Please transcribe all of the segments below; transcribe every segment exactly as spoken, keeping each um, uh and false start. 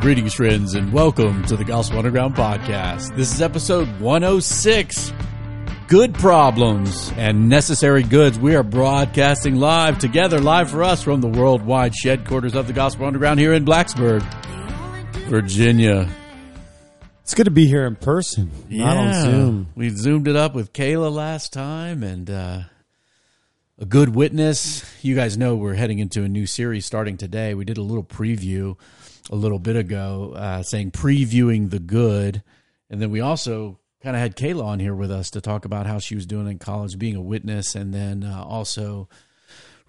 Greetings, friends, and welcome to the Gospel Underground Podcast. This is episode one oh six, Good Problems and Necessary Goods. We are broadcasting live together, live for us from the worldwide headquarters of the Gospel Underground here in Blacksburg, Virginia. It's good to be here in person, yeah, not on Zoom. We zoomed it up with Kayla last time and uh, a good witness. You guys know we're heading into a new series starting today. We did a little preview a little bit ago, uh, saying previewing the good. And then we also kind of had Kayla on here with us to talk about how she was doing in college, being a witness, and then uh, also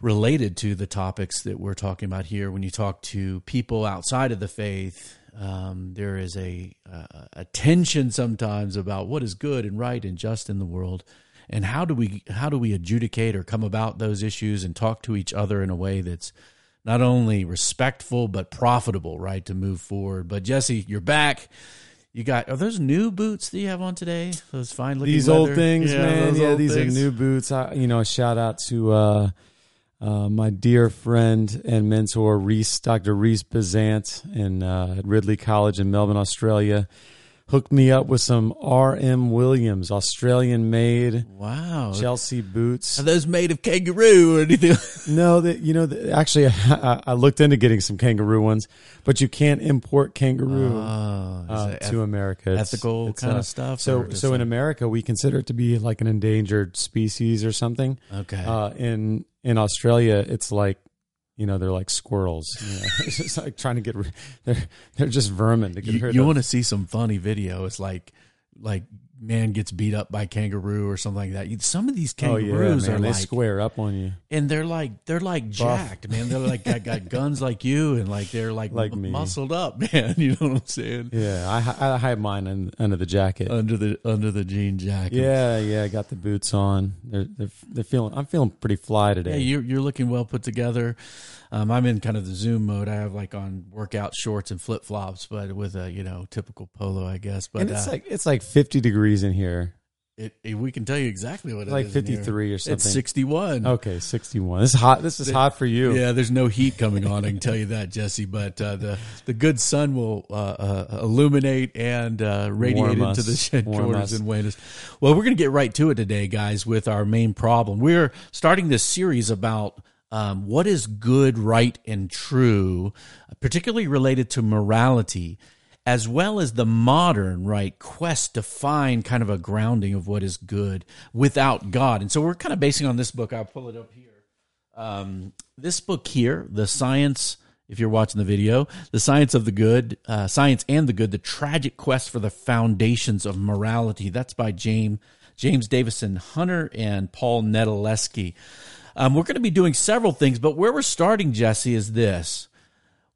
related to the topics that we're talking about here. When you talk to people outside of the faith, um, there is a, a, a tension sometimes about what is good and right and just in the world. And how do we, how do we adjudicate or come about those issues and talk to each other in a way that's not only respectful, but profitable, right, to move forward. But Jesse, you're back. You got, are those new boots that you have on today? Those fine looking These leather? Old things, yeah, man. Yeah, these things. Are new boots. I, you know, shout out to uh, uh, my dear friend and mentor, Reese, Doctor Reese Byzant, in, uh, at Ridley College in Melbourne, Australia. Hooked me up with some R M. Williams, Australian-made, wow, Chelsea boots. Are those made of kangaroo or anything? No, that you know. The, actually, I, I looked into getting some kangaroo ones, but you can't import kangaroo oh, uh, to eth- America. It's, ethical it's kind not, of stuff. So, so in America, we consider it to be like an endangered species or something. Okay. Uh, in in Australia, it's like, you know, they're like squirrels. You know, it's just like trying to get, rid- they're they're just vermin to get you, rid of. You want to see some funny video? It's like, like man gets beat up by kangaroo or something like that. Some of these kangaroos oh, yeah, are they like square up on you, and they're like they're like jacked, Buff. man. They're like got, got guns like you, and like they're like, like m- muscled up, man. You know what I'm saying? Yeah, I, I hide mine in, under the jacket, under the under the jean jacket. Yeah, yeah. I got the boots on. They're they're, they're feeling. I'm feeling pretty fly today. Yeah, you're you're looking well put together. Um, I'm in kind of the Zoom mode. I have like on workout shorts and flip flops, but with a, you know, typical polo, I guess. But and it's uh, like it's like fifty degrees in here. It, it, we can tell you exactly what it's it like is. Like fifty-three or something. It's sixty-one. Okay, sixty-one. This is hot. This is it, hot for you. Yeah, there's no heat coming on. I can tell you that, Jesse. But uh, the the good sun will uh, uh, illuminate and uh, radiate into the headquarters in Waynes. Well, we're going to get right to it today, guys, with our main problem. We're starting this series about Um, what is good, right, and true, particularly related to morality, as well as the modern, right, quest to find kind of a grounding of what is good without God. And so we're kind of basing on this book. I'll pull it up here. Um, this book here, The Science, if you're watching the video, The Science of the Good, uh, Science and the Good, The Tragic Quest for the Foundations of Morality. That's by James, James Davison Hunter and Paul Nedelisky. Um, we're going to be doing several things, but where we're starting, Jesse, is this.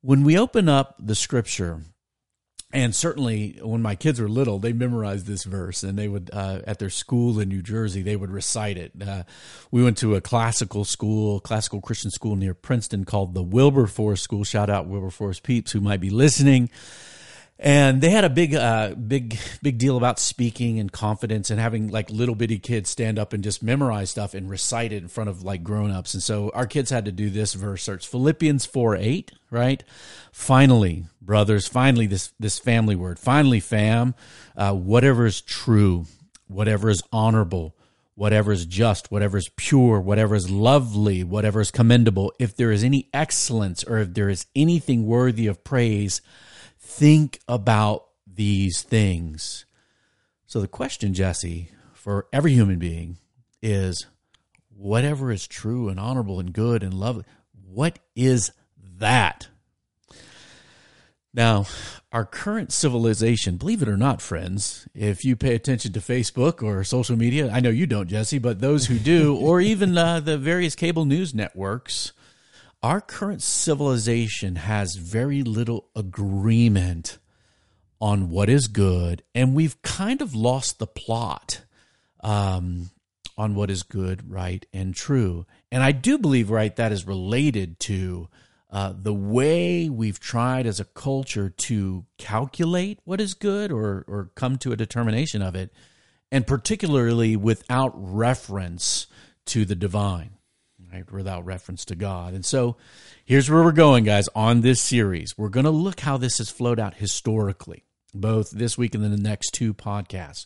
When we open up the scripture, and certainly when my kids were little, they memorized this verse, and they would, uh, at their school in New Jersey, they would recite it. Uh, we went to a classical school, classical Christian school near Princeton called the Wilberforce School. Shout out Wilberforce peeps who might be listening. And they had a big, uh, big, big deal about speaking and confidence and having like little bitty kids stand up and just memorize stuff and recite it in front of like grownups. And so our kids had to do this verse search, Philippians four eight, right? Finally, brothers, finally, this, this family word, finally, fam, uh, whatever is true, whatever is honorable, whatever is just, whatever is pure, whatever is lovely, whatever is commendable, if there is any excellence or if there is anything worthy of praise, think about these things. So the question, Jesse, for every human being is, whatever is true and honorable and good and lovely, what is that? Now, our current civilization, believe it or not, friends, if you pay attention to Facebook or social media, I know you don't, Jesse, but those who do, or even uh, the various cable news networks, our current civilization has very little agreement on what is good, and we've kind of lost the plot um, on what is good, right, and true. And I do believe, right, that is related to uh, the way we've tried as a culture to calculate what is good or or come to a determination of it, and particularly without reference to the divine. right, without reference to God. And so here's where we're going, guys, on this series. We're going to look how this has flowed out historically, both this week and then the next two podcasts.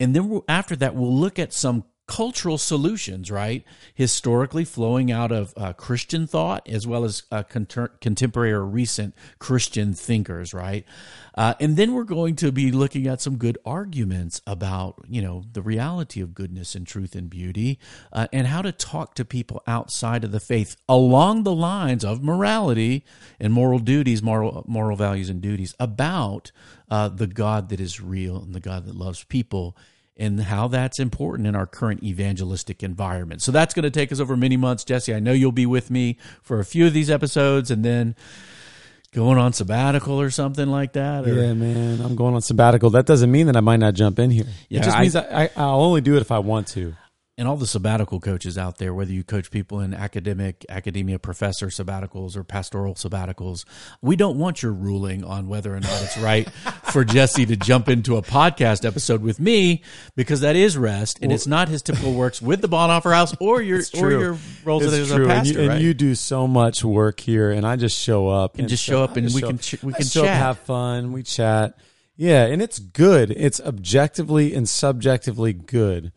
And then we'll, after that, we'll look at some cultural solutions, right, historically flowing out of uh, Christian thought as well as uh, conter- contemporary or recent Christian thinkers, right? Uh, and then we're going to be looking at some good arguments about, you know, the reality of goodness and truth and beauty uh, and how to talk to people outside of the faith along the lines of morality and moral duties, moral, moral values and duties about uh, the God that is real and the God that loves people, and how that's important in our current evangelistic environment. So that's going to take us over many months. Jesse, I know you'll be with me for a few of these episodes and then going on sabbatical or something like that. Or... Yeah, man, I'm going on sabbatical. That doesn't mean that I might not jump in here. Yeah, it just I, means I, I, I'll only do it if I want to. And all the sabbatical coaches out there, whether you coach people in academic, academia, professor sabbaticals or pastoral sabbaticals, we don't want your ruling on whether or not it's right for Jesse to jump into a podcast episode with me, because that is rest, and well, it's not his typical works with the Bonhoeffer House or your or your roles as a pastor. And you, right? and you do so much work here, and I just show up. And, and just so, show up, and we, show, can ch- we can we can chat. Up, have fun, we chat. Yeah, and it's good. It's objectively and subjectively good.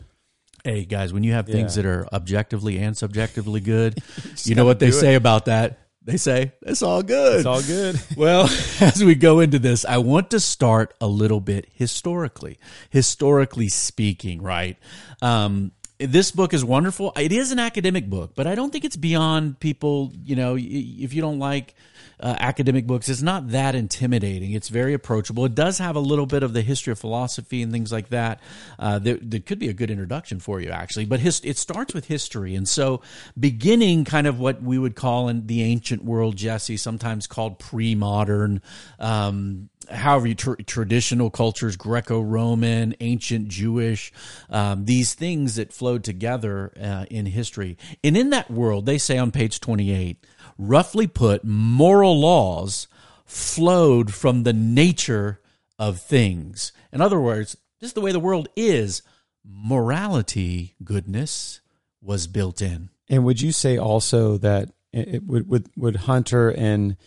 Hey, guys, when you have things yeah. that are objectively and subjectively good, you know what they say it. about that? They say, it's all good. It's all good. Well, as we go into this, I want to start a little bit historically, historically speaking, right? Um, this book is wonderful. It is an academic book, but I don't think it's beyond people, you know, if you don't like... Uh, academic books. It's not that intimidating. It's very approachable. It does have a little bit of the history of philosophy and things like that. Uh, that, that could be a good introduction for you, actually. But his, it starts with history. And so beginning kind of what we would call in the ancient world, Jesse, sometimes called pre-modern, um, however, you tra- traditional cultures, Greco-Roman, ancient Jewish, um, these things that flowed together uh, in history. And in that world, they say on page twenty-eight, roughly put, moral laws flowed from the nature of things. In other words, just the way the world is, morality, goodness, was built in. And would you say also that it would would, would Hunter and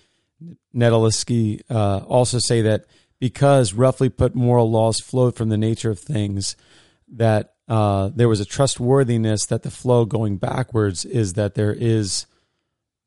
Nedelisky uh, also say that because roughly put, moral laws flowed from the nature of things, that uh, there was a trustworthiness that the flow going backwards is that there is...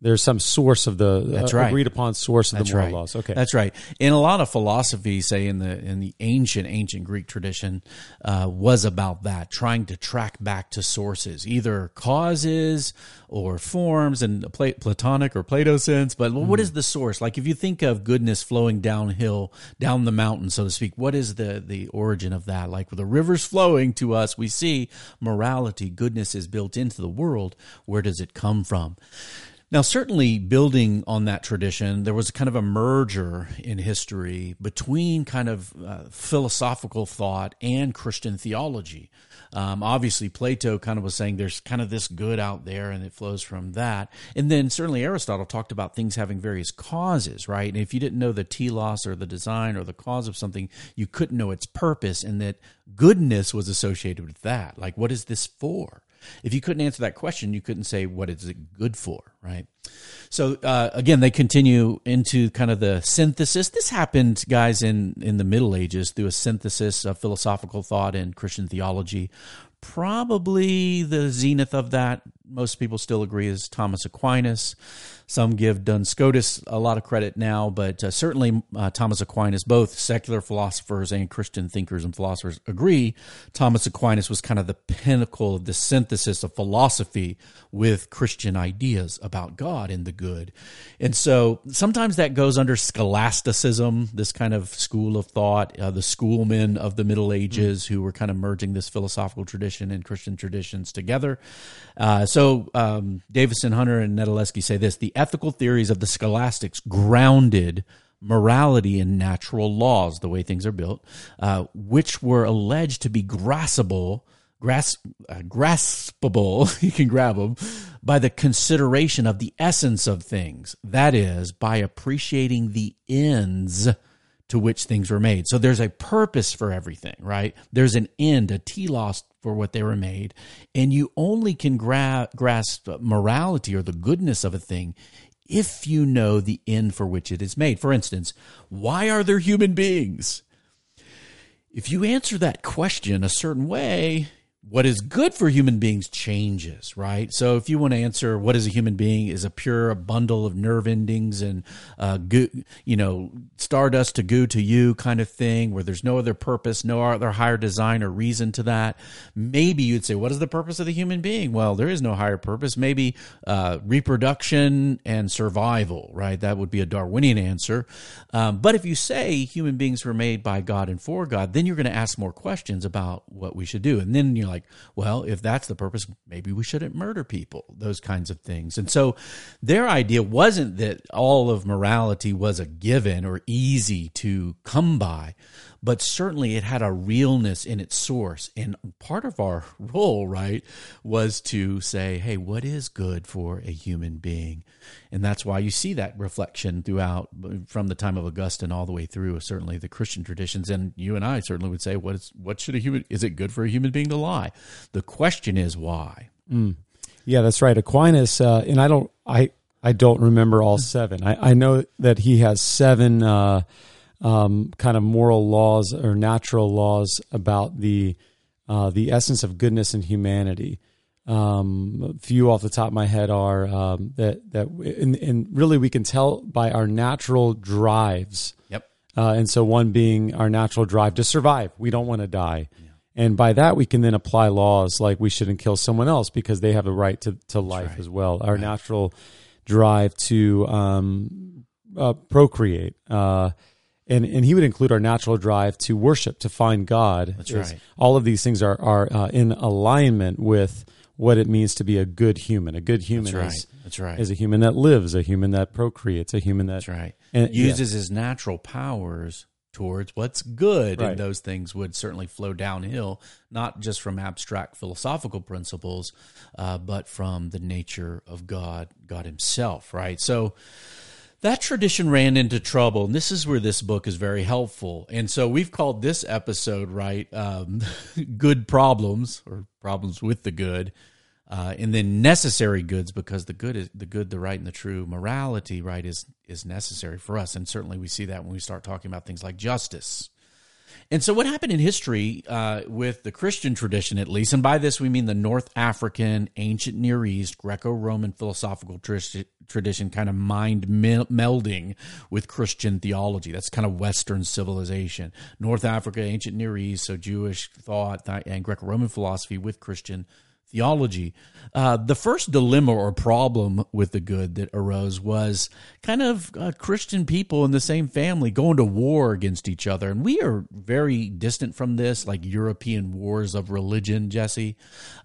There's some source of the That's uh, right. agreed upon source of That's the moral right. laws. Okay. That's right. And a lot of philosophy, say in the in the ancient ancient Greek tradition, uh, was about that, trying to track back to sources, either causes or forms, in the Platonic or Plato sense. But what mm. is the source? Like if you think of goodness flowing downhill, down the mountain, so to speak, what is the the origin of that? Like with the rivers flowing to us, we see morality, goodness is built into the world. Where does it come from? Now, certainly building on that tradition, there was kind of a merger in history between kind of uh, philosophical thought and Christian theology. Um, obviously, Plato kind of was saying there's kind of this good out there and it flows from that. And then certainly Aristotle talked about things having various causes, right? And if you didn't know the telos or the design or the cause of something, you couldn't know its purpose, and that goodness was associated with that. Like, what is this for? If you couldn't answer that question, you couldn't say, what is it good for, right? So, uh, again, they continue into kind of the synthesis. This happened, guys, in, in the Middle Ages through a synthesis of philosophical thought and Christian theology. Probably the zenith of that, most people still agree, is Thomas Aquinas. Some give Duns Scotus a lot of credit now, but uh, certainly uh, Thomas Aquinas, both secular philosophers and Christian thinkers and philosophers agree, Thomas Aquinas was kind of the pinnacle of the synthesis of philosophy with Christian ideas about God and the good. And so sometimes that goes under scholasticism, this kind of school of thought, uh, the schoolmen of the Middle Ages mm-hmm. who were kind of merging this philosophical tradition and Christian traditions together. Uh, so um, Davison Hunter and Nedelisky say this: the ethical theories of the scholastics grounded morality in natural laws, the way things are built, uh, which were alleged to be graspable, grasp, uh, graspable, you can grab them, by the consideration of the essence of things, that is, by appreciating the ends to which things were made. So there's a purpose for everything, right? There's an end, a telos for what they were made, and you only can gra- grasp morality or the goodness of a thing if you know the end for which it is made. For instance, why are there human beings? If you answer that question a certain way, what is good for human beings changes, right? So if you want to answer what is a human being is a pure bundle of nerve endings and, uh, goo, you know, stardust to goo to you kind of thing where there's no other purpose, no other higher design or reason to that. Maybe you'd say, what is the purpose of the human being? Well, there is no higher purpose. Maybe uh, reproduction and survival, right? That would be a Darwinian answer. Um, but if you say human beings were made by God and for God, then you're going to ask more questions about what we should do. And then you're like, well, if that's the purpose, maybe we shouldn't murder people, those kinds of things. And so their idea wasn't that all of morality was a given or easy to come by, but certainly it had a realness in its source. And part of our role, right, was to say, hey, what is good for a human being? And that's why you see that reflection throughout from the time of Augustine all the way through, certainly the Christian traditions. And you and I certainly would say, what is, what should a human, is it good for a human being to lie? The question is why. Mm. Yeah, that's right. Aquinas, uh, and I don't, I, I don't remember all seven. I, I know that he has seven, uh, Um, kind of moral laws or natural laws about the uh, the essence of goodness and humanity. Um, a few off the top of my head are um, that that and, and really we can tell by our natural drives. Yep. Uh, and so one being our natural drive to survive. We don't want to die, yeah. And by that we can then apply laws like we shouldn't kill someone else because they have a right to to life right. as well. Our right. natural drive to um, uh, procreate. Uh, And and he would include our natural drive to worship, to find God. That's right. All of these things are are uh, in alignment with what it means to be a good human. A good human That's right. is, That's right. is a human that lives, a human that procreates, a human that That's right. and, uses yeah. his natural powers towards what's good. Right. And those things would certainly flow downhill, not just from abstract philosophical principles, uh, but from the nature of God, God himself, right? So that tradition ran into trouble, and this is where this book is very helpful. And so we've called this episode, right, um, Good Problems, or Problems with the Good, uh, and then Necessary Goods, because the good, is, the good, the right, and the true morality, right, is, is necessary for us. And certainly we see that when we start talking about things like justice. And so what happened in history uh, with the Christian tradition, at least, and by this we mean the North African, ancient Near East, Greco-Roman philosophical tradition, tradition kind of mind mel- melding with Christian theology. That's kind of Western civilization. North Africa, ancient Near East, so Jewish thought and Greco-Roman philosophy with Christian theology. Uh, the first dilemma or problem with the good that arose was kind of uh, Christian people in the same family going to war against each other. And we are very distant from this, like European wars of religion, Jesse.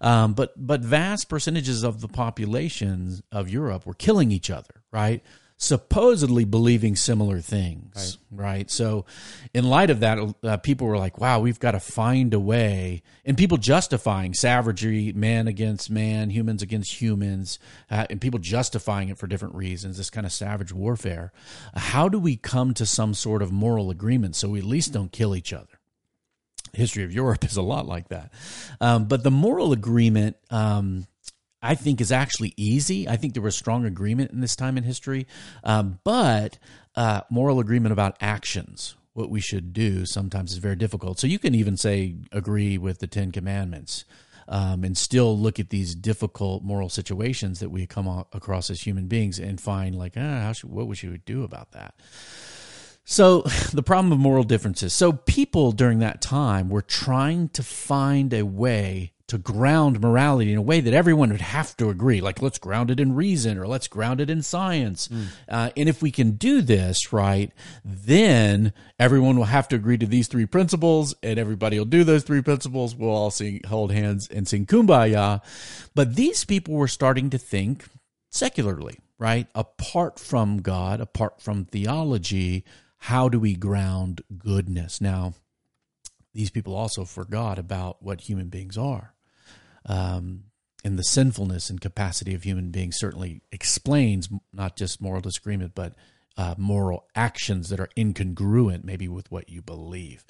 Um, but, but vast percentages of the populations of Europe were killing each other, right? Supposedly believing similar things, right? right? So in light of that, uh, people were like, wow, we've got to find a way. And people justifying savagery, man against man, humans against humans, uh, and people justifying it for different reasons, this kind of savage warfare. How do we come to some sort of moral agreement so we at least don't kill each other? The history of Europe is a lot like that. Um, but the moral agreement... Um, I think is actually easy. I think there was strong agreement in this time in history, um, but uh, moral agreement about actions, what we should do sometimes is very difficult. So you can even say agree with the Ten Commandments um, and still look at these difficult moral situations that we come across as human beings and find like, ah, how should, what we should do about that? So the problem of moral differences. So people during that time were trying to find a way to ground morality in a way that everyone would have to agree, like let's ground it in reason or let's ground it in science. Mm. Uh, and if we can do this, right, then everyone will have to agree to these three principles and everybody will do those three principles. We'll all sing, hold hands and sing Kumbaya. But these people were starting to think secularly, right? Apart from God, apart from theology, how do we ground goodness? Now, these people also forgot about what human beings are. Um, and the sinfulness and capacity of human beings certainly explains not just moral disagreement, but uh, moral actions that are incongruent maybe with what you believe.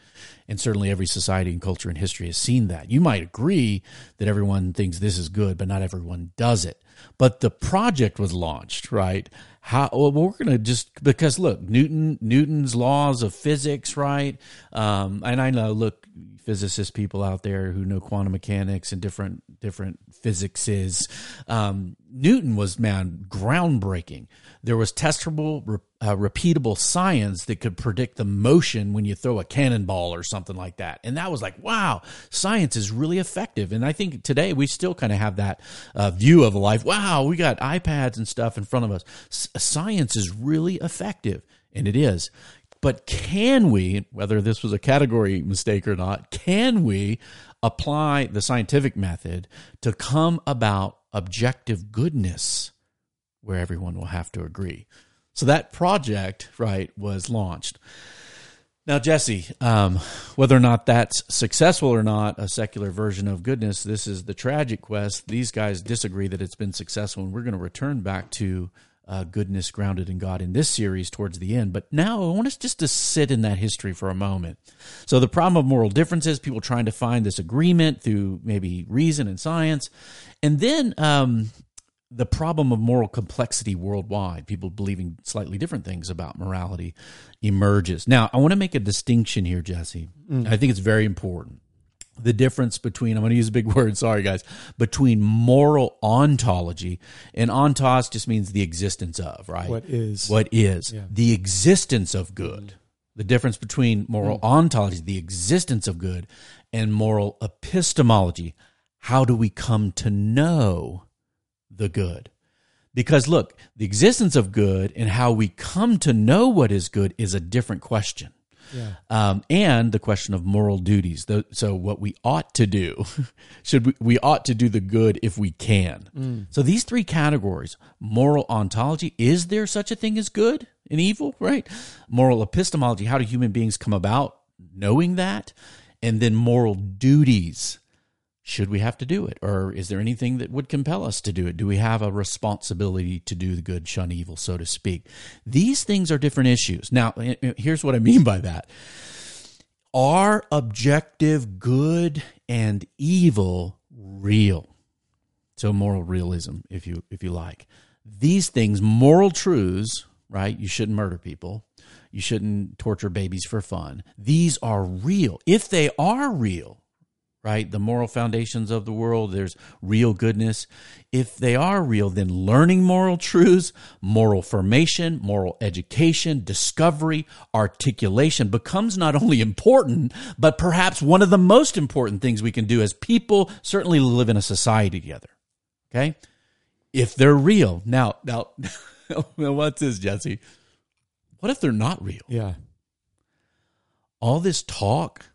And certainly every society and culture in history has seen that. You might agree that everyone thinks this is good, but not everyone does it. But the project was launched, right? How well, we're going to just, because look, Newton, Newton's laws of physics, right? Um, and I know, look, physicist people out there who know quantum mechanics and different different physicses, um, Newton was, man, groundbreaking. There was testable, re, uh, repeatable science that could predict the motion when you throw a cannonball or something like that. And that was like, wow, science is really effective. And I think today we still kind of have that uh, view of life. Wow, we got iPads and stuff in front of us. S- science is really effective, and it is. But can we, whether this was a category mistake or not, can we apply the scientific method to come about objective goodness where everyone will have to agree? So that project, right, was launched. Now, Jesse, um, whether or not that's successful or not, a secular version of goodness, this is the tragic quest. These guys disagree that it's been successful, and we're going to return back to Uh, goodness grounded in God in this series towards the end. But now I want us just to sit in that history for a moment. So the problem of moral differences, people trying to find this agreement through maybe reason and science. And then um, the problem of moral complexity worldwide, people believing slightly different things about morality emerges. Now, I want to make a distinction here, Jesse. Mm. I think it's very important. The difference between, I'm going to use a big word, sorry guys, between moral ontology, and ontos just means the existence of, right? What is. What is. Yeah. The existence of good. Mm. The difference between moral mm. ontology, the existence of good, and moral epistemology. How do we come to know the good? Because look, the existence of good and how we come to know what is good is a different question. Yeah. Um, and the question of moral duties. The, so what we ought to do, should we, we ought to do the good if we can. Mm. So these three categories, moral ontology, is there such a thing as good and evil, right? Moral epistemology, how do human beings come about knowing that? And then moral duties, should we have to do it? Or is there anything that would compel us to do it? Do we have a responsibility to do the good, shun evil, so to speak? These things are different issues. Now, here's what I mean by that. Are objective good and evil real? So moral realism, if you if you like. These things, moral truths, right? You shouldn't murder people. You shouldn't torture babies for fun. These are real. If they are real, right? The moral foundations of the world, there's real goodness. If they are real, then learning moral truths, moral formation, moral education, discovery, articulation becomes not only important, but perhaps one of the most important things we can do as people, certainly live in a society together, okay? If they're real. Now, now, what's this, Jesse? What if they're not real? Yeah. All this talk,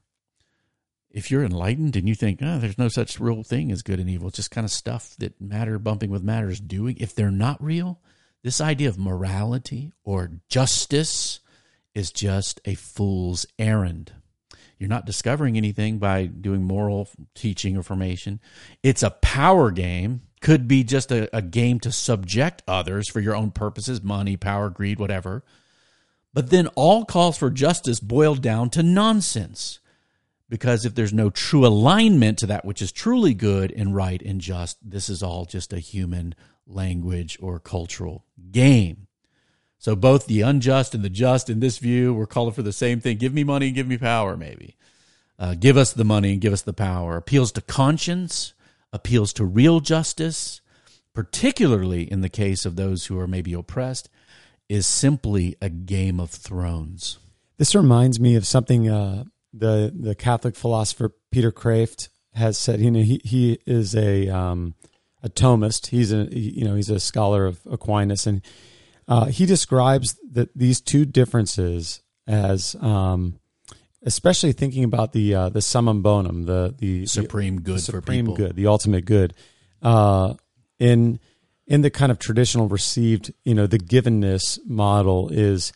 if you're enlightened and you think, oh, there's no such real thing as good and evil, it's just kind of stuff that matter bumping with matter is doing. If they're not real, this idea of morality or justice is just a fool's errand. You're not discovering anything by doing moral teaching or formation. It's a power game. Could be just a, a game to subject others for your own purposes, money, power, greed, whatever. But then all calls for justice boil down to nonsense. Because if there's no true alignment to that which is truly good and right and just, this is all just a human language or cultural game. So both the unjust and the just in this view, we're calling for the same thing. Give me money and give me power, maybe. Uh, give us the money and give us the power. Appeals to conscience, appeals to real justice, particularly in the case of those who are maybe oppressed, is simply a game of thrones. This reminds me of something... Uh The the Catholic philosopher Peter Kreeft has said, you know, he he is a um, a Thomist. He's a you know he's a scholar of Aquinas, and uh, he describes that these two differences as, um, especially thinking about the uh, the summum bonum, the the supreme good, the supreme for people. good, the ultimate good, uh, in in the kind of traditional received, you know, the givenness model is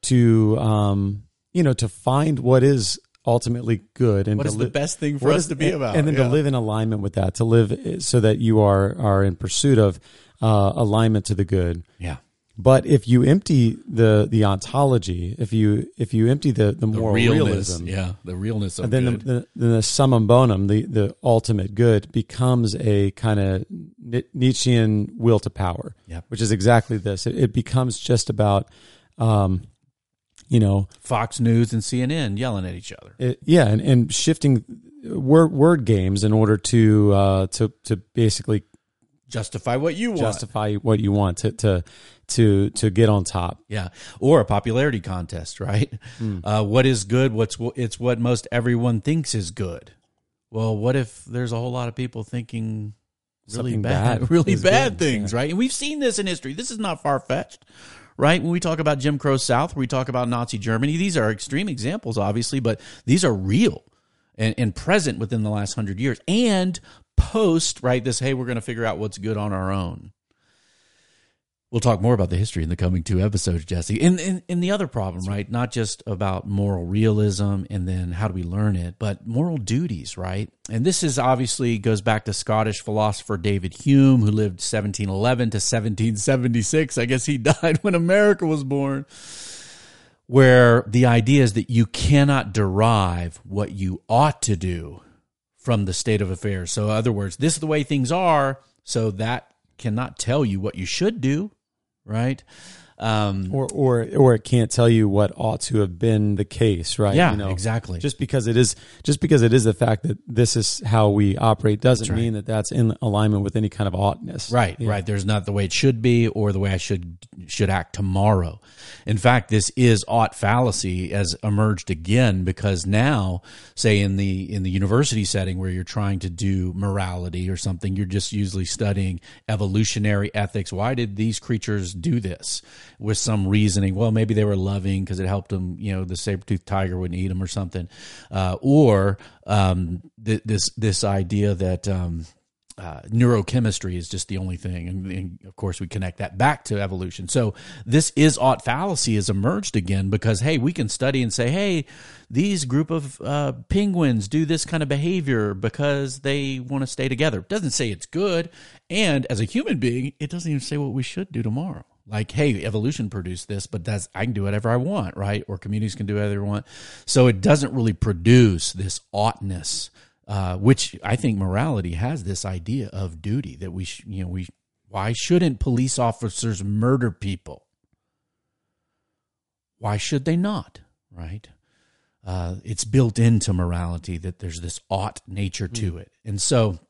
to um, you know to find what is ultimately good, and what is li- the best thing for us is, to be about, and then yeah. to live in alignment with that, to live so that you are are in pursuit of uh, alignment to the good. Yeah, But if you empty the the ontology, if you if you empty the the moral the realness, realism, yeah, the realness of and then good. The, the, the summum bonum, the the ultimate good, becomes a kind of Nietzschean will to power, yep. which is exactly this. It, it becomes just about, um, you know, Fox News and C N N yelling at each other, it, yeah, and, and shifting word word games in order to uh, to to basically. Justify what you want. Justify what you want to to to to get on top. Yeah, or a popularity contest, right? Mm. Uh, what is good? What's it's what most everyone thinks is good. Well, what if there's a whole lot of people thinking really bad, bad, really bad good. things, yeah. right? And we've seen this in history. This is not far fetched, right? When we talk about Jim Crow South, when we talk about Nazi Germany. These are extreme examples, obviously, but these are real and, and present within the last hundred years and. Post, right, this, hey, we're going to figure out what's good on our own. We'll talk more about the history in the coming two episodes, Jesse. And, and, and the other problem, right, not just about moral realism and then how do we learn it, but moral duties, right? And this is obviously goes back to Scottish philosopher David Hume, who lived seventeen eleven to seventeen seventy-six. I guess he died when America was born, where the idea is that you cannot derive what you ought to do from the state of affairs. So in other words, this is the way things are, so that cannot tell you what you should do, right? Um, or, or or it can't tell you what ought to have been the case, right? Yeah, you know, exactly. Just because it is just because it is the fact that this is how we operate doesn't right. mean that that's in alignment with any kind of oughtness. Right, yeah. right. There's not the way it should be or the way I should should act tomorrow. In fact, this is ought fallacy has emerged again because now, say in the in the university setting where you're trying to do morality or something, you're just usually studying evolutionary ethics. Why did these creatures do this? With some reasoning, well, maybe they were loving because it helped them, you know, the saber-toothed tiger wouldn't eat them or something. Uh, or um, th this this idea that um, uh, neurochemistry is just the only thing. And, and, of course, we connect that back to evolution. So this is ought fallacy has emerged again because, hey, we can study and say, hey, these group of uh, penguins do this kind of behavior because they want to stay together. It doesn't say it's good. And as a human being, it doesn't even say what we should do tomorrow. Like, hey, evolution produced this, but that's I can do whatever I want, right? Or communities can do whatever they want. So it doesn't really produce this oughtness, uh, which I think morality has this idea of duty that we, sh you know, we why shouldn't police officers murder people? Why should they not, right? Uh, it's built into morality that there's this ought nature to it, and so.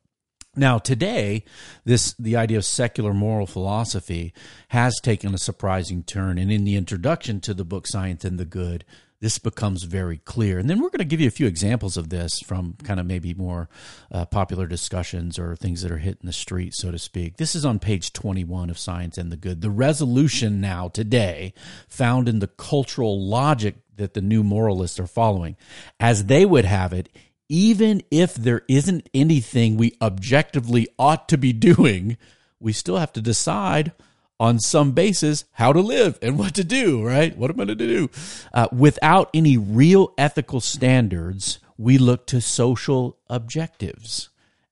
Now, today, this the idea of secular moral philosophy has taken a surprising turn, and in the introduction to the book Science and the Good, this becomes very clear. And then we're going to give you a few examples of this from kind of maybe more uh, popular discussions or things that are hitting the street, so to speak. This is on page twenty-one of Science and the Good. The resolution now, today, found in the cultural logic that the new moralists are following, as they would have it, even if there isn't anything we objectively ought to be doing, we still have to decide on some basis how to live and what to do, right? What am I going to do? Uh, without any real ethical standards, we look to social objectives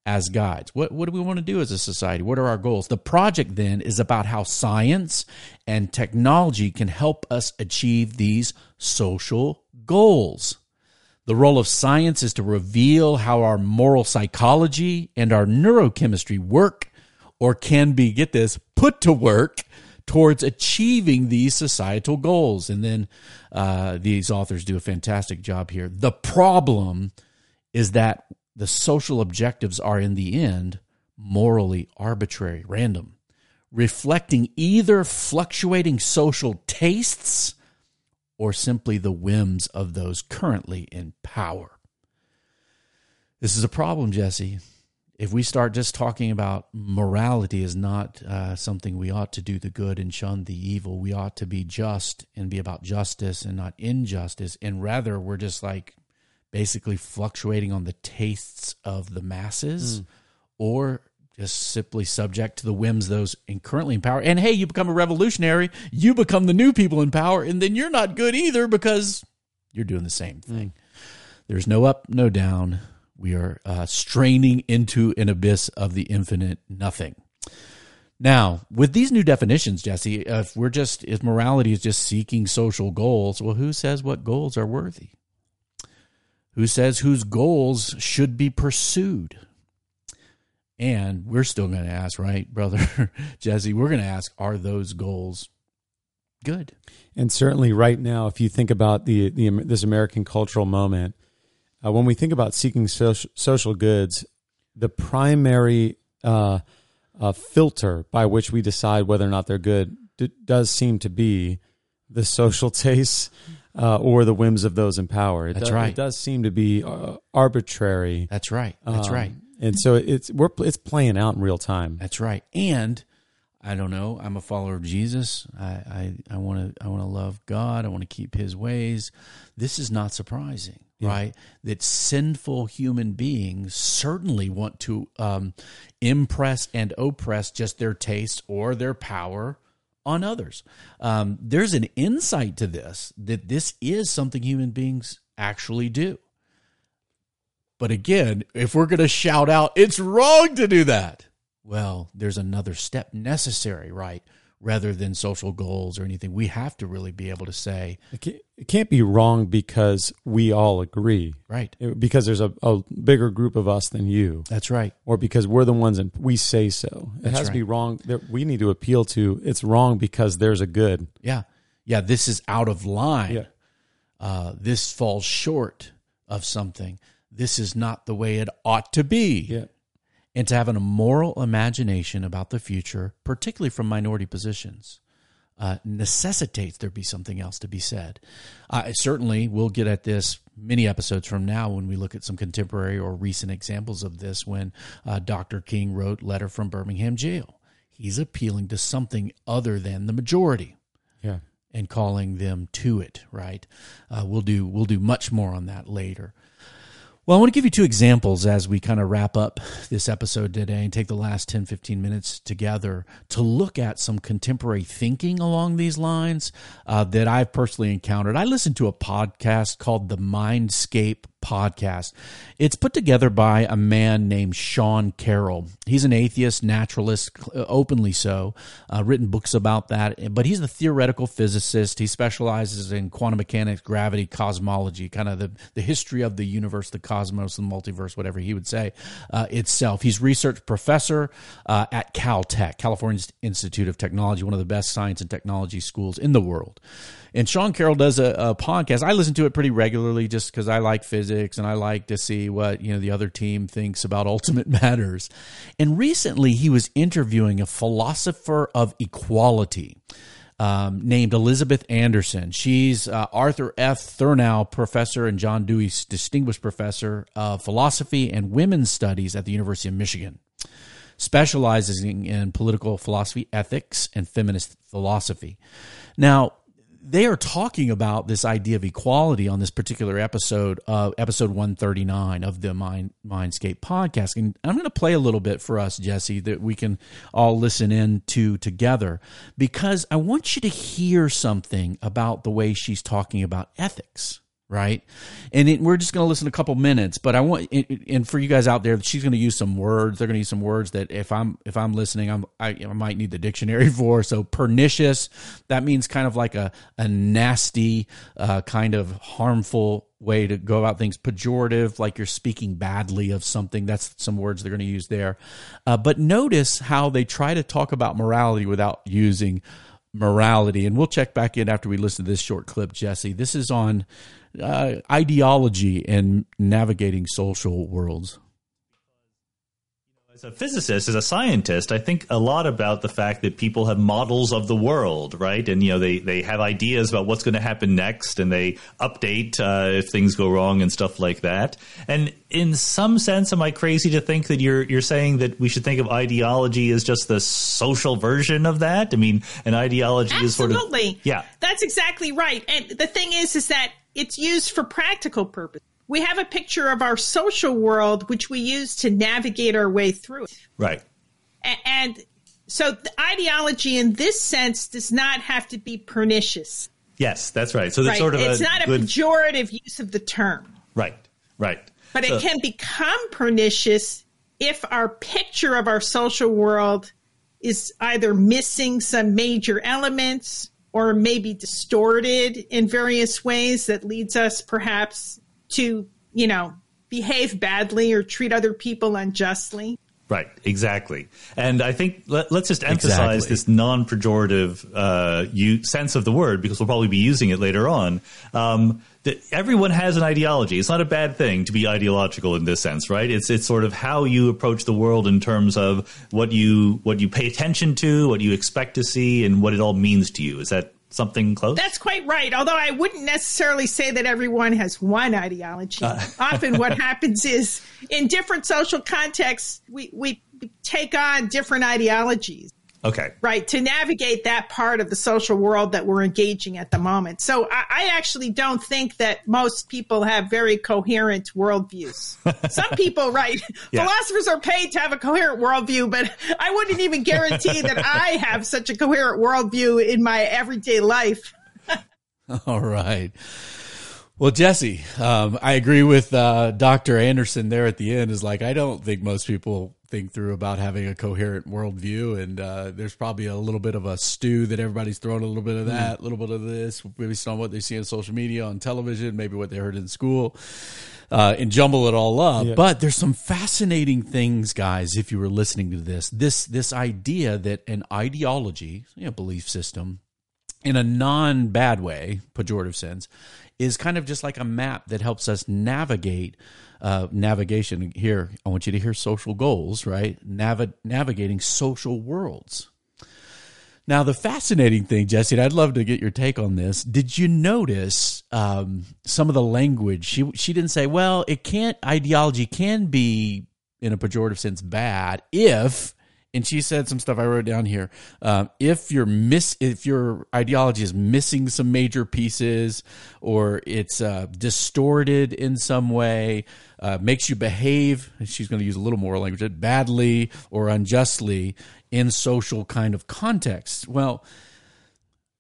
as guides. What, what do we want to do as a society? What are our goals? The project then is about how science and technology can help us achieve these social goals. The role of science is to reveal how our moral psychology and our neurochemistry work or can be, get this, put to work towards achieving these societal goals. And then uh, these authors do a fantastic job here. The problem is that the social objectives are, in the end, morally arbitrary, random, reflecting either fluctuating social tastes or simply the whims of those currently in power. This is a problem, Jesse. If we start just talking about morality is not uh, something we ought to do the good and shun the evil, we ought to be just and be about justice and not injustice, and rather we're just like basically fluctuating on the tastes of the masses mm. or just simply subject to the whims of those in currently in power. And hey, you become a revolutionary, you become the new people in power, and then you're not good either because you're doing the same thing. Mm. There's no up, no down. We are uh, straining into an abyss of the infinite nothing. Now, with these new definitions, Jesse, if we're just if morality is just seeking social goals, well, who says what goals are worthy? Who says whose goals should be pursued? And we're still going to ask, right, brother Jesse? We're going to ask, are those goals good? And certainly, right now, if you think about the, the this American cultural moment, uh, when we think about seeking social, social goods, the primary uh, uh, filter by which we decide whether or not they're good d- does seem to be the social tastes uh, or the whims of those in power. It That's does, right. It does seem to be uh, arbitrary. That's right. That's um, right. And so it's we're it's playing out in real time. That's right. And I don't know. I'm a follower of Jesus. I I want to I want to love God. I want to keep His ways. This is not surprising, yeah. right? That sinful human beings certainly want to um, impress and oppress just their taste or their power on others. Um, there's an insight to this that this is something human beings actually do. But again, if we're going to shout out, it's wrong to do that. Well, there's another step necessary, right? Rather than social goals or anything, we have to really be able to say it can't be wrong because we all agree, right? It, because there's a, a bigger group of us than you. That's right. Or because we're the ones and we say so. It That's has right. to be wrong that we need to appeal to. It's wrong because there's a good. Yeah, yeah. This is out of line. Yeah. Uh, this falls short of something. This is not the way it ought to be. Yeah. And to have an immoral imagination about the future, particularly from minority positions, uh, necessitates there be something else to be said. Uh, certainly, we'll get at this many episodes from now when we look at some contemporary or recent examples of this when uh, Doctor King wrote Letter from Birmingham Jail. He's appealing to something other than the majority. Yeah. And calling them to it, right? Uh, we'll do we'll do much more on that later. Well, I want to give you two examples as we kind of wrap up this episode today and take the last ten, fifteen minutes together to look at some contemporary thinking along these lines uh, that I've personally encountered. I listened to a podcast called the Mindscape Podcast. It's put together by a man named Sean Carroll. He's an atheist, naturalist, openly so, uh, written books about that, but he's a theoretical physicist. He specializes in quantum mechanics, gravity, cosmology, kind of the, the history of the universe, the cosmos. Cosmos, the multiverse, whatever he would say uh, itself. He's research professor uh, at Caltech, California Institute of Technology, one of the best science and technology schools in the world. And Sean Carroll does a, a podcast. I listen to it pretty regularly just because I like physics and I like to see what you know the other team thinks about ultimate matters. And recently he was interviewing a philosopher of equality. Um, named Elizabeth Anderson. She's uh, Arthur F. Thurnau Professor and John Dewey's Distinguished Professor of Philosophy and Women's Studies at the University of Michigan, specializing in political philosophy, ethics, and feminist philosophy. Now, they are talking about this idea of equality on this particular episode, uh, episode one thirty-nine of the Mind, Mindscape podcast. And I'm going to play a little bit for us, Jesse, that we can all listen in to together, because I want you to hear something about the way she's talking about ethics, right? And it, we're just going to listen a couple minutes, but I want, and for you guys out there, she's going to use some words. They're going to use some words that if I'm, if I'm listening, I'm, I, I might need the dictionary for. So pernicious, that means kind of like a, a nasty, uh, kind of harmful way to go about things. Pejorative, like you're speaking badly of something. That's some words they're going to use there. Uh, but notice how they try to talk about morality without using morality. And we'll check back in after we listen to this short clip, Jesse. This is on uh, ideology and navigating social worlds. As a physicist, as a scientist, I think a lot about the fact that people have models of the world, right? And, you know, they, they have ideas about what's going to happen next, and they update uh, if things go wrong and stuff like that. And in some sense, am I crazy to think that you're you're saying that we should think of ideology as just the social version of that? I mean, an ideology Absolutely. Is sort of... Absolutely. Yeah. That's exactly right. And the thing is, is that it's used for practical purposes. We have a picture of our social world, which we use to navigate our way through it. Right. And so the ideology in this sense does not have to be pernicious. Yes, that's right. So that's right. sort of It's a not a good... pejorative use of the term. Right, right. But so... it can become pernicious if our picture of our social world is either missing some major elements or maybe distorted in various ways that leads us perhaps to, you know, behave badly or treat other people unjustly. Right, exactly. And I think let, let's just emphasize exactly. this non-pejorative uh, you, sense of the word, because we'll probably be using it later on, um, that everyone has an ideology. It's not a bad thing to be ideological in this sense, right? It's it's sort of how you approach the world in terms of what you what you pay attention to, what you expect to see, and what it all means to you. Is that something close? That's quite right. Although I wouldn't necessarily say that everyone has one ideology. Uh. Often what happens is in different social contexts, we, we take on different ideologies. Okay. Right. To navigate that part of the social world that we're engaging at the moment. So I, I actually don't think that most people have very coherent worldviews. Some people, right. Yeah. Philosophers are paid to have a coherent worldview, but I wouldn't even guarantee that I have such a coherent worldview in my everyday life. All right. Well, Jesse, um, I agree with uh, Doctor Anderson there at the end is like, I don't think most people think through about having a coherent worldview. And uh, there's probably a little bit of a stew that everybody's throwing a little bit of that, a little bit of this, based on what they see on social media, on television, maybe what they heard in school, uh, and jumble it all up. Yeah. But there's some fascinating things, guys, if you were listening to this, this, this idea that an ideology, you know, belief system, in a non-bad way, pejorative sense, is kind of just like a map that helps us navigate uh, navigation. Here, I want you to hear social goals, right? Nav- navigating social worlds. Now, the fascinating thing, Jesse, and I'd love to get your take on this. Did you notice um, some of the language? She she didn't say, well, it can't, ideology can be, in a pejorative sense, bad if... And she said some stuff I wrote down here. Um, if your miss, if your ideology is missing some major pieces, or it's uh, distorted in some way, uh, makes you behave. She's going to use a little more language, badly or unjustly in social kind of context. Well,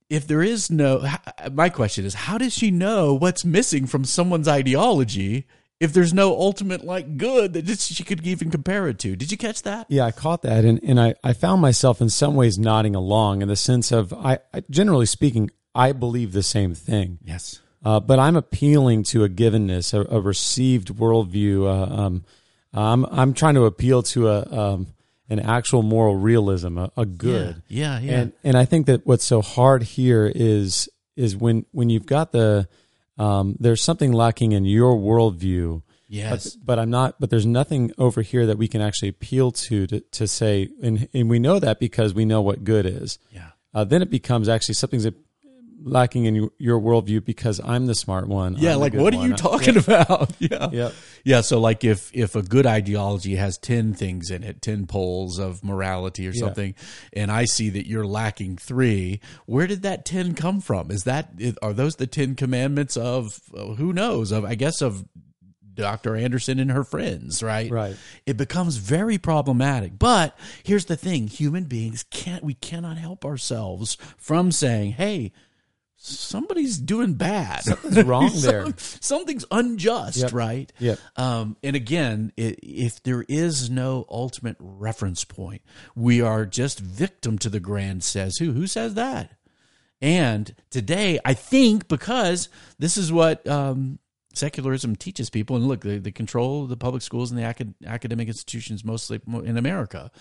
if there is no, my question is, how does she know what's missing from someone's ideology? If there's no ultimate like good that she could even compare it to. Did you catch that? Yeah, I caught that. And, and I, I found myself in some ways nodding along in the sense of, I, I generally speaking, I believe the same thing. Yes. Uh, but I'm appealing to a givenness, a, a received worldview. Uh, um, I'm, I'm trying to appeal to a um, an actual moral realism, a, a good. Yeah, yeah, yeah. And, and I think that what's so hard here is is when when you've got the... Um, there's something lacking in your worldview, yes. But, but I'm not. But there's nothing over here that we can actually appeal to to, to say, and, and we know that because we know what good is. Yeah. Uh, then it becomes actually something's lacking in your, your worldview because I'm the smart one. Yeah. I'm like, what one. are you talking yeah. about? Yeah. Yeah. Yeah. So, like, if if a good ideology has ten things in it, ten poles of morality or yeah. something, and I see that you're lacking three, where did that ten come from? Is that are those the ten commandments of uh, who knows? Of I guess of Doctor Anderson and her friends, right? Right. It becomes very problematic. But here's the thing: human beings can't. We cannot help ourselves from saying, "Hey, somebody's doing bad. Something's wrong there. Some, something's unjust," yep. right? Yep. Um, and again, it, if there is no ultimate reference point, we are just victim to the grand says who. Who says that? And today, I think because this is what um, secularism teaches people, and look, the, the control of the public schools and the acad- academic institutions mostly in America,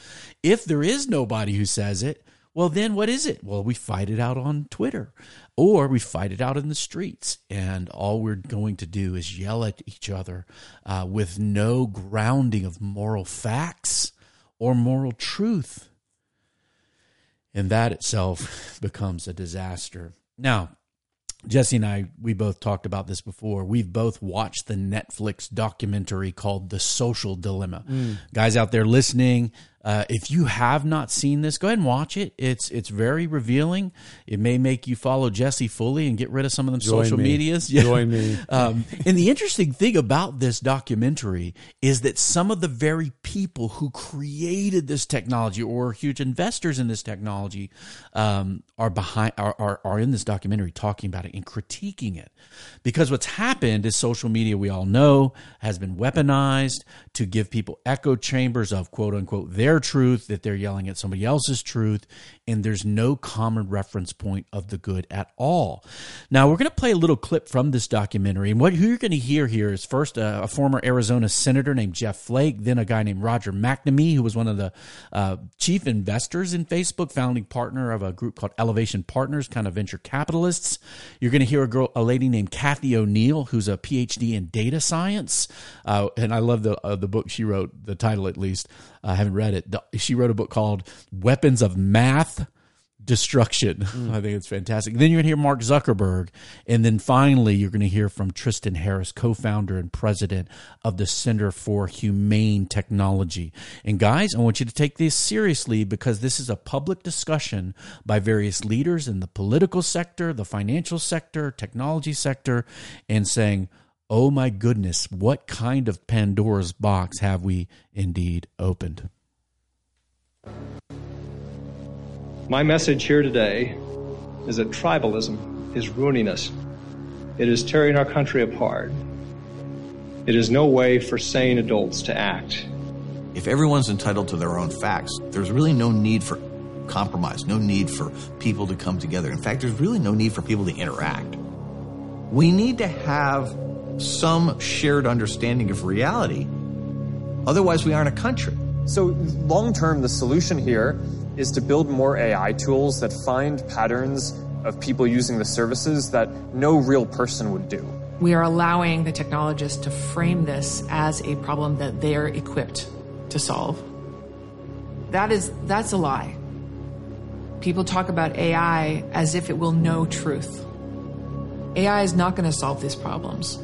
if there is nobody who says it, well, then what is it? Well, we fight it out on Twitter, or we fight it out in the streets, and all we're going to do is yell at each other uh, with no grounding of moral facts or moral truth, and that itself becomes a disaster. Now, Jesse and I, we both talked about this before. We've both watched the Netflix documentary called The Social Dilemma. Mm. Guys out there listening, Uh, if you have not seen this, go ahead and watch it. It's it's very revealing. It may make you follow Jesse fully and get rid of some of them Join social me. medias. Yeah. Join me. um, and the interesting thing about this documentary is that some of the very people who created this technology or are huge investors in this technology um, are behind are, are are in this documentary talking about it and critiquing it. Because what's happened is social media, we all know, has been weaponized to give people echo chambers of quote unquote their their truth, that they're yelling at somebody else's truth, and there's no common reference point of the good at all. Now, we're going to play a little clip from this documentary, and what who you're going to hear here is first a, a former Arizona senator named Jeff Flake, then a guy named Roger McNamee, who was one of the uh, chief investors in Facebook, founding partner of a group called Elevation Partners, kind of venture capitalists. You're going to hear a girl, a lady named Kathy O'Neill, who's a P H D in data science, uh, and I love the uh, the book she wrote, the title at least. I haven't read it. She wrote a book called Weapons of Math Destruction. Mm. I think it's fantastic. Then you're going to hear Mark Zuckerberg. And then finally, you're going to hear from Tristan Harris, co-founder and president of the Center for Humane Technology. And guys, I want you to take this seriously, because this is a public discussion by various leaders in the political sector, the financial sector, technology sector, and saying, oh my goodness, what kind of Pandora's box have we indeed opened? My message here today is that tribalism is ruining us. It is tearing our country apart. It is no way for sane adults to act. If everyone's entitled to their own facts, there's really no need for compromise, no need for people to come together. In fact, there's really no need for people to interact. We need to have some shared understanding of reality. Otherwise, we aren't a country. So long term, the solution here is to build more A I tools that find patterns of people using the services that no real person would do. We are allowing the technologists to frame this as a problem that they're equipped to solve. That is, that's a lie. People talk about A I as if it will know truth. A I is not going to solve these problems.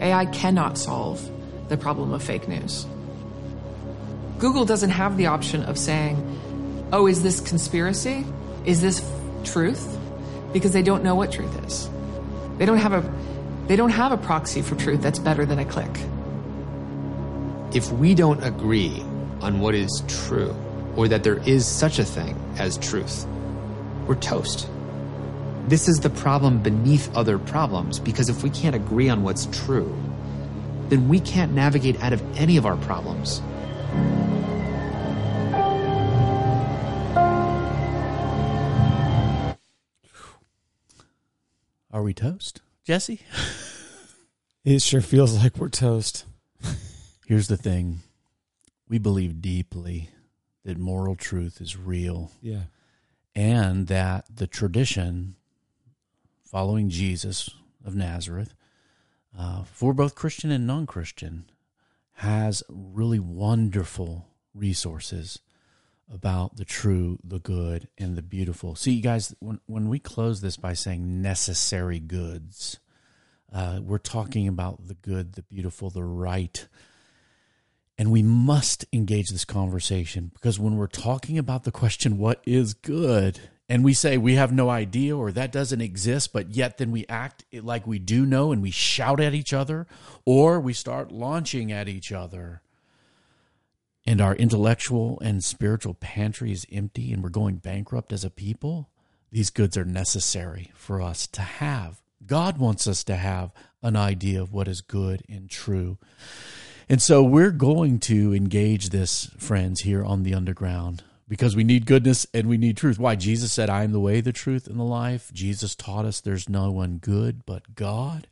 A I cannot solve the problem of fake news. Google doesn't have the option of saying, oh, is this conspiracy? Is this f- truth? Because they don't know what truth is. They don't have a, they don't have a proxy for truth that's better than a click. If we don't agree on what is true, or that there is such a thing as truth, we're toast. This is the problem beneath other problems, because if we can't agree on what's true, then we can't navigate out of any of our problems. Are we toast, Jesse? It sure feels like we're toast. Here's the thing. We believe deeply that moral truth is real. Yeah. And that the tradition following Jesus of Nazareth, uh, for both Christian and non-Christian, has really wonderful resources about the true, the good, and the beautiful. See, you guys, when, when we close this by saying necessary goods, uh, we're talking about the good, the beautiful, the right. And we must engage this conversation, because when we're talking about the question, what is good? And we say we have no idea, or that doesn't exist, but yet then we act like we do know and we shout at each other, or we start launching at each other. And our intellectual and spiritual pantry is empty and we're going bankrupt as a people. These goods are necessary for us to have. God wants us to have an idea of what is good and true. And so we're going to engage this, friends, here on the Underground, because we need goodness and we need truth. Why? Jesus said, I am the way, the truth, and the life. Jesus taught us there's no one good but God,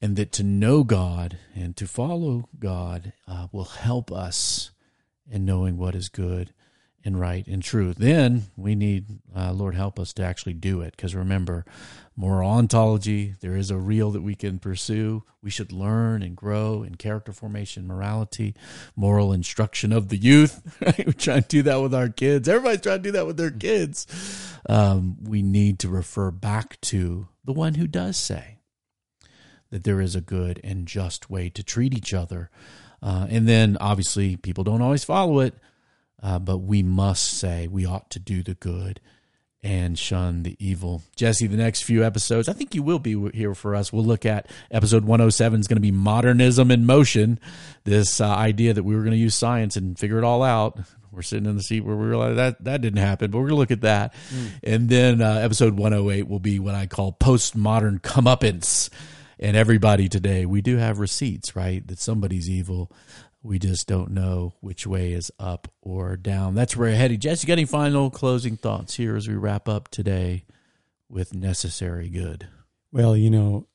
and that to know God and to follow God uh, will help us in knowing what is good and right and true. Then we need, uh, Lord, help us to actually do it. Because remember, moral ontology, there is a real that we can pursue. We should learn and grow in character formation, morality, moral instruction of the youth. Right? We try and do that with our kids. Everybody's trying to do that with their kids. Um, we need to refer back to the one who does say that there is a good and just way to treat each other. Uh, and then, obviously, people don't always follow it. Uh, but we must say we ought to do the good and shun the evil. Jesse, the next few episodes, I think you will be here for us. We'll look at episode one oh seven is going to be Modernism in Motion, this uh, idea that we were going to use science and figure it all out. We're sitting in the seat where we realize that that didn't happen, but we're going to look at that. Mm. And then uh, episode one oh eight will be what I call postmodern comeuppance. And everybody today, we do have receipts, right? That somebody's evil. We just don't know which way is up or down. That's where we're headed. Jess, you got any final closing thoughts here as we wrap up today with Necessary Good? Well, you know,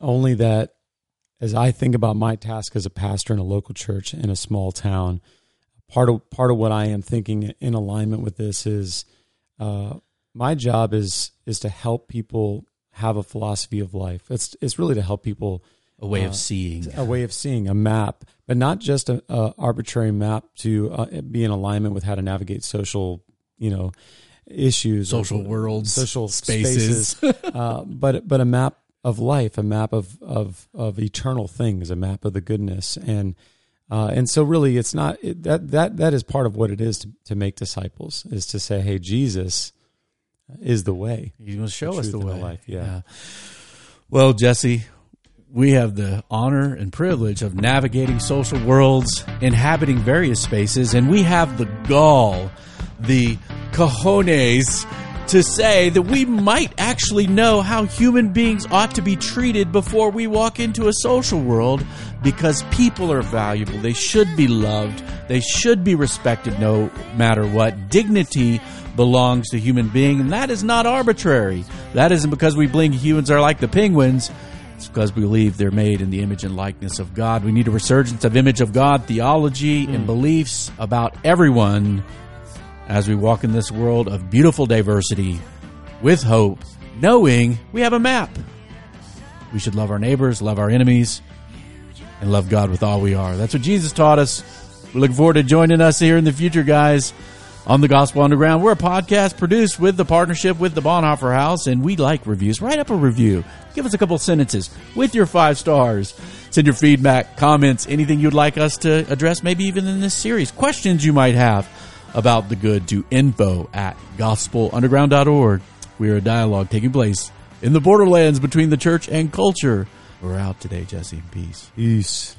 only that as I think about my task as a pastor in a local church in a small town, part of part of what I am thinking in alignment with this is uh, my job is is to help people have a philosophy of life. It's it's really to help people a way of uh, seeing, a way of seeing, a map, but not just a, a arbitrary map to uh, be in alignment with how to navigate social, you know, issues, social or, worlds, social spaces, spaces uh, but but a map of life, a map of of of eternal things, a map of the goodness, and uh, and so really, it's not it, that that that is part of what it is to to make disciples, is to say, hey, Jesus is the way. He's going to show us the way. Life. Yeah. yeah. Well, Jesse, we have the honor and privilege of navigating social worlds, inhabiting various spaces, and we have the gall, the cojones, to say that we might actually know how human beings ought to be treated before we walk into a social world, because people are valuable. They should be loved. They should be respected no matter what. Dignity belongs to human being, and that is not arbitrary. That isn't because we believe humans are like the penguins. It's because we believe they're made in the image and likeness of God. We need a resurgence of image of God theology mm. and beliefs about everyone as we walk in this world of beautiful diversity with hope, knowing we have a map. We should love our neighbors, love our enemies, and love God with all we are. That's what Jesus taught us. We look forward to joining us here in the future, guys, on the Gospel Underground. We're a podcast produced with the partnership with the Bonhoeffer House, and we like reviews. Write up a review. Give us a couple sentences with your five stars. Send your feedback, comments, anything you'd like us to address, maybe even in this series. Questions you might have about the good to info at gospel underground dot org. We are a dialogue taking place in the borderlands between the church and culture. We're out today, Jesse. Peace. Peace.